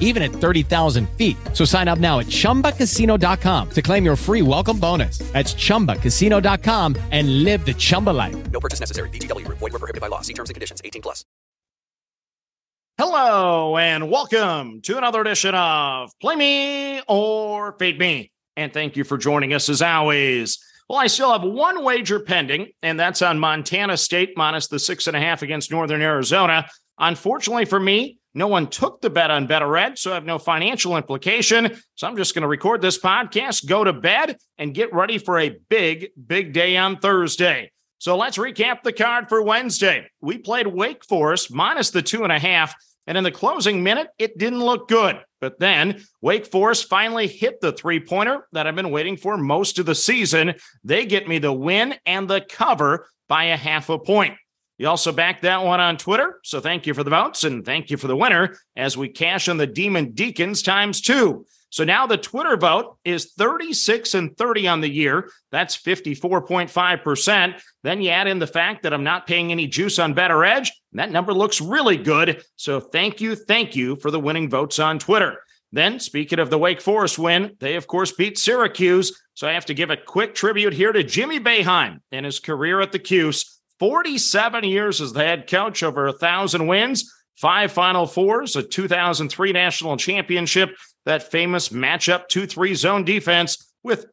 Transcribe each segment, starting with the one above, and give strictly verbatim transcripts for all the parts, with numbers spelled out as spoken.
even at thirty thousand feet. So sign up now at chumba casino dot com to claim your free welcome bonus. That's chumba casino dot com and live the Chumba life. No purchase necessary. V G W. Void where prohibited by law. See terms and conditions. eighteen plus. Hello and welcome to another edition of Play Me or Fade Me. And thank you for joining us as always. Well, I still have one wager pending, and that's on Montana State minus the six and a half against Northern Arizona. Unfortunately for me, no one took the bet on Better Ed, so I have no financial implication. So I'm just going to record this podcast, go to bed, and get ready for a big, big day on Thursday. So let's recap the card for Wednesday. We played Wake Forest minus the two and a half, and in the closing minute, it didn't look good. But then Wake Forest finally hit the three-pointer that I've been waiting for most of the season. They get me the win and the cover by a half a point. You also backed that one on Twitter, so thank you for the votes and thank you for the winner as we cash on the Demon Deacons times two. So now the Twitter vote is thirty-six and thirty on the year. That's fifty-four point five percent. Then you add in the fact that I'm not paying any juice on Better Edge. And that number looks really good. So thank you, thank you for the winning votes on Twitter. Then, speaking of the Wake Forest win, they, of course, beat Syracuse. So I have to give a quick tribute here to Jimmy Boeheim and his career at the Cuse. forty-seven years as the head coach, over one thousand wins, five Final Fours, a two thousand three national championship, that famous matchup two three zone defense with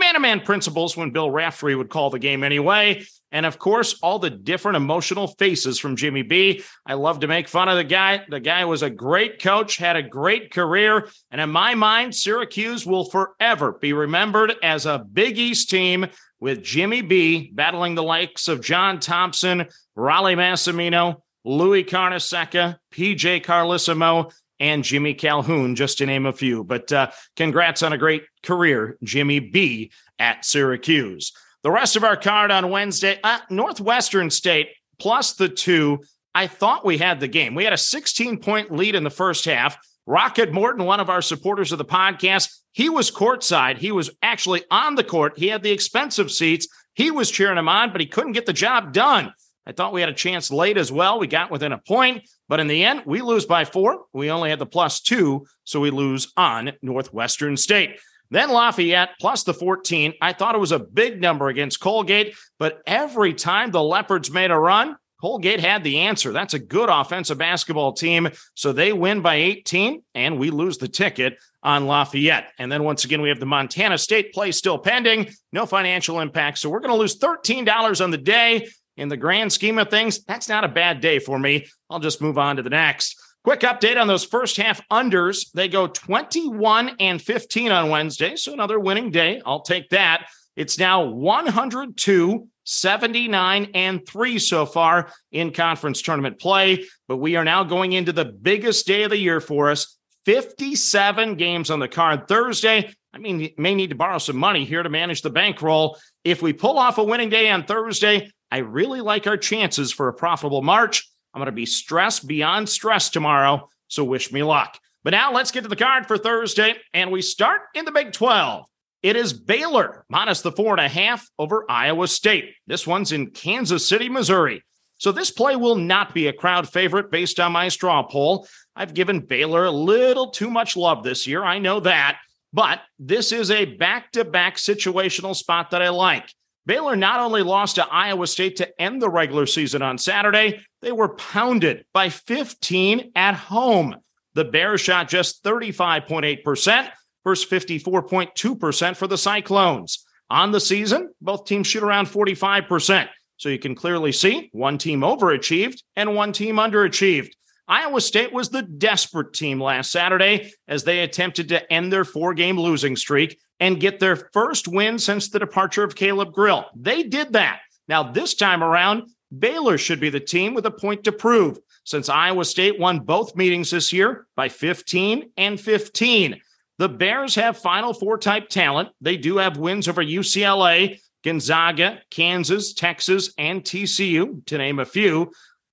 man-to-man principles when Bill Raftery would call the game anyway. And, of course, all the different emotional faces from Jimmy B. I love to make fun of the guy. The guy was a great coach, had a great career. And in my mind, Syracuse will forever be remembered as a Big East team with Jimmy B battling the likes of John Thompson, Rollie Massimino, Louis Carnesecca, P J Carlissimo, and Jimmy Calhoun, just to name a few. But uh, congrats on a great career, Jimmy B at Syracuse. The rest of our card on Wednesday, uh, Northwestern State plus the two. I thought we had the game. We had a sixteen-point lead in the first half. Rocket Morton, one of our supporters of the podcast, he was courtside. He was actually on the court. He had the expensive seats. He was cheering him on, but he couldn't get the job done. I thought we had a chance late as well. We got within a point, but in the end, we lose by four. We only had the plus two, so we lose on Northwestern State. Then Lafayette, plus the fourteen. I thought it was a big number against Colgate, but every time the Leopards made a run, Colgate had the answer. That's a good offensive basketball team, so they win by eighteen, and we lose the ticket on Lafayette. And then once again, we have the Montana State play still pending, no financial impact, so we're going to lose thirteen dollars on the day. In the grand scheme of things, that's not a bad day for me. I'll just move on to the next. Quick update on those first half unders. They go twenty-one and fifteen on Wednesday, so another winning day. I'll take that. It's now one oh two, seventy-nine, and three so far in conference tournament play, but we are now going into the biggest day of the year for us. fifty-seven games on the card Thursday. I mean, you may need to borrow some money here to manage the bankroll. If we pull off a winning day on Thursday, I really like our chances for a profitable March. I'm going to be stressed beyond stress tomorrow, so wish me luck. But now let's get to the card for Thursday, and we start in the Big twelve. It is Baylor minus the four and a half over Iowa State. This one's in Kansas City, Missouri. So this play will not be a crowd favorite based on my straw poll. I've given Baylor a little too much love this year. I know that, but this is a back-to-back situational spot that I like. Baylor not only lost to Iowa State to end the regular season on Saturday, they were pounded by fifteen at home. The Bears shot just thirty-five point eight percent versus fifty-four point two percent for the Cyclones. On the season, both teams shoot around forty-five percent. So you can clearly see one team overachieved and one team underachieved. Iowa State was the desperate team last Saturday as they attempted to end their four-game losing streak and get their first win since the departure of Caleb Grill. They did that. Now, this time around, Baylor should be the team with a point to prove, since Iowa State won both meetings this year by fifteen and fifteen. The Bears have Final Four-type talent. They do have wins over U C L A, Gonzaga, Kansas, Texas, and T C U, to name a few.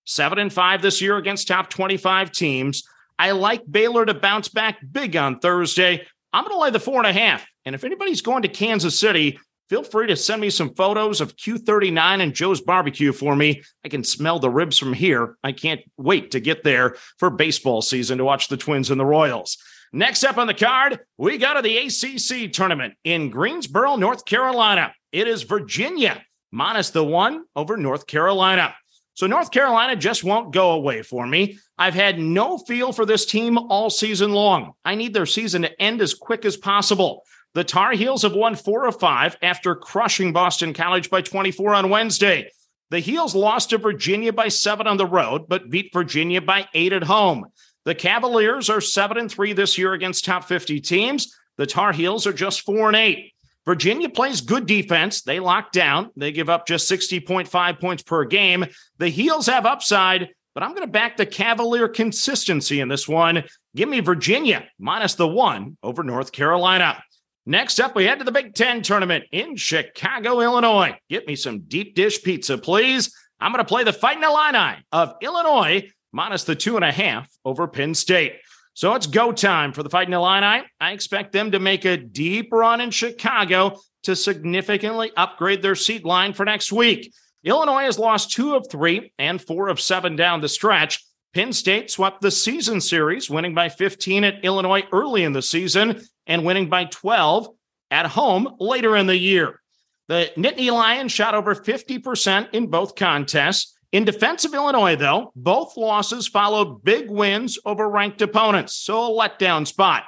seven and five this year against top twenty-five teams. I like Baylor to bounce back big on Thursday. I'm going to lay the four and a half. And if anybody's going to Kansas City, feel free to send me some photos of Q thirty-nine and Joe's Barbecue for me. I can smell the ribs from here. I can't wait to get there for baseball season to watch the Twins and the Royals. Next up on the card, we go to the A C C tournament in Greensboro, North Carolina. It is Virginia minus the one over North Carolina. So North Carolina just won't go away for me. I've had no feel for this team all season long. I need their season to end as quick as possible. The Tar Heels have won four of five after crushing Boston College by twenty-four on Wednesday. The Heels lost to Virginia by seven on the road, but beat Virginia by eight at home. The Cavaliers are seven and three this year against top fifty teams. The Tar Heels are just four and eight. Virginia plays good defense. They lock down. They give up just sixty point five points per game. The Heels have upside, but I'm going to back the Cavalier consistency in this one. Give me Virginia minus the one over North Carolina. Next up, we head to the Big Ten tournament in Chicago, Illinois. Get me some deep dish pizza, please. I'm going to play the Fighting Illini of Illinois minus the two and a half over Penn State. So it's go time for the Fighting Illini. I expect them to make a deep run in Chicago to significantly upgrade their seed line for next week. Illinois has lost two of three and four of seven down the stretch. Penn State swept the season series, winning by fifteen at Illinois early in the season and winning by twelve at home later in the year. The Nittany Lions shot over fifty percent in both contests. In defense of Illinois, though, both losses followed big wins over ranked opponents, so a letdown spot.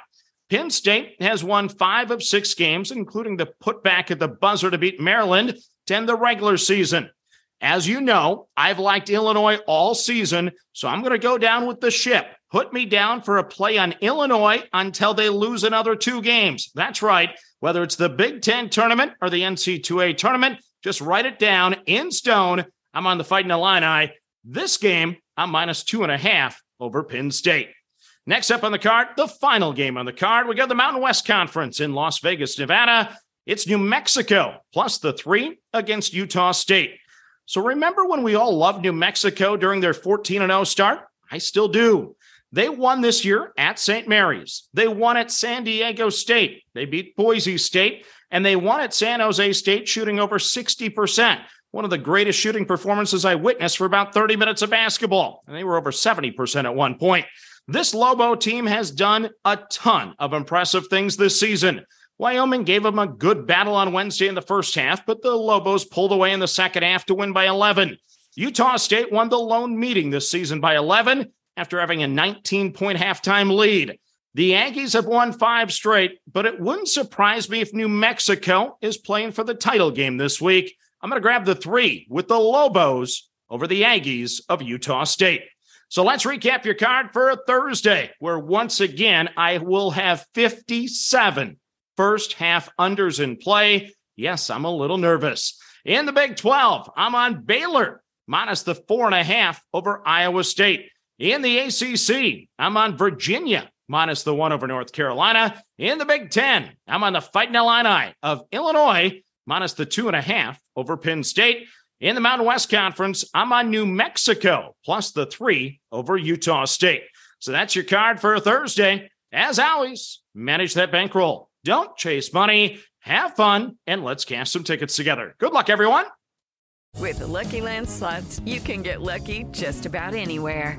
Penn State has won five of six games, including the putback at the buzzer to beat Maryland to end the regular season. As you know, I've liked Illinois all season, so I'm going to go down with the ship. Put me down for a play on Illinois until they lose another two games. That's right. Whether it's the Big Ten tournament or the N C double A tournament, just write it down in stone. I'm on the Fighting Illini. This game, I'm minus two and a half over Penn State. Next up on the card, the final game on the card, we got the Mountain West Conference in Las Vegas, Nevada. It's New Mexico plus the three against Utah State. So remember when we all loved New Mexico during their fourteen and oh start? I still do. They won this year at Saint Mary's. They won at San Diego State. They beat Boise State, and they won at San Jose State, shooting over sixty percent. One of the greatest shooting performances I witnessed for about thirty minutes of basketball, and they were over seventy percent at one point. This Lobo team has done a ton of impressive things this season. Wyoming gave them a good battle on Wednesday in the first half, but the Lobos pulled away in the second half to win by eleven. Utah State won the lone meeting this season by eleven after having a nineteen-point halftime lead. The Aggies have won five straight, but it wouldn't surprise me if New Mexico is playing for the title game this week. I'm going to grab the three with the Lobos over the Aggies of Utah State. So let's recap your card for a Thursday, where once again, I will have fifty-seven first half unders in play. Yes, I'm a little nervous. In the Big twelve, I'm on Baylor minus the four and a half over Iowa State. In the A C C, I'm on Virginia minus the one over North Carolina. In the Big ten, I'm on the Fighting Illini of Illinois minus the two and a half over Penn State. In the Mountain West Conference, I'm on New Mexico plus the three over Utah State. So that's your card for a Thursday. As always, manage that bankroll. Don't chase money. Have fun, and let's cash some tickets together. Good luck, everyone. With the Lucky Land Slots, you can get lucky just about anywhere.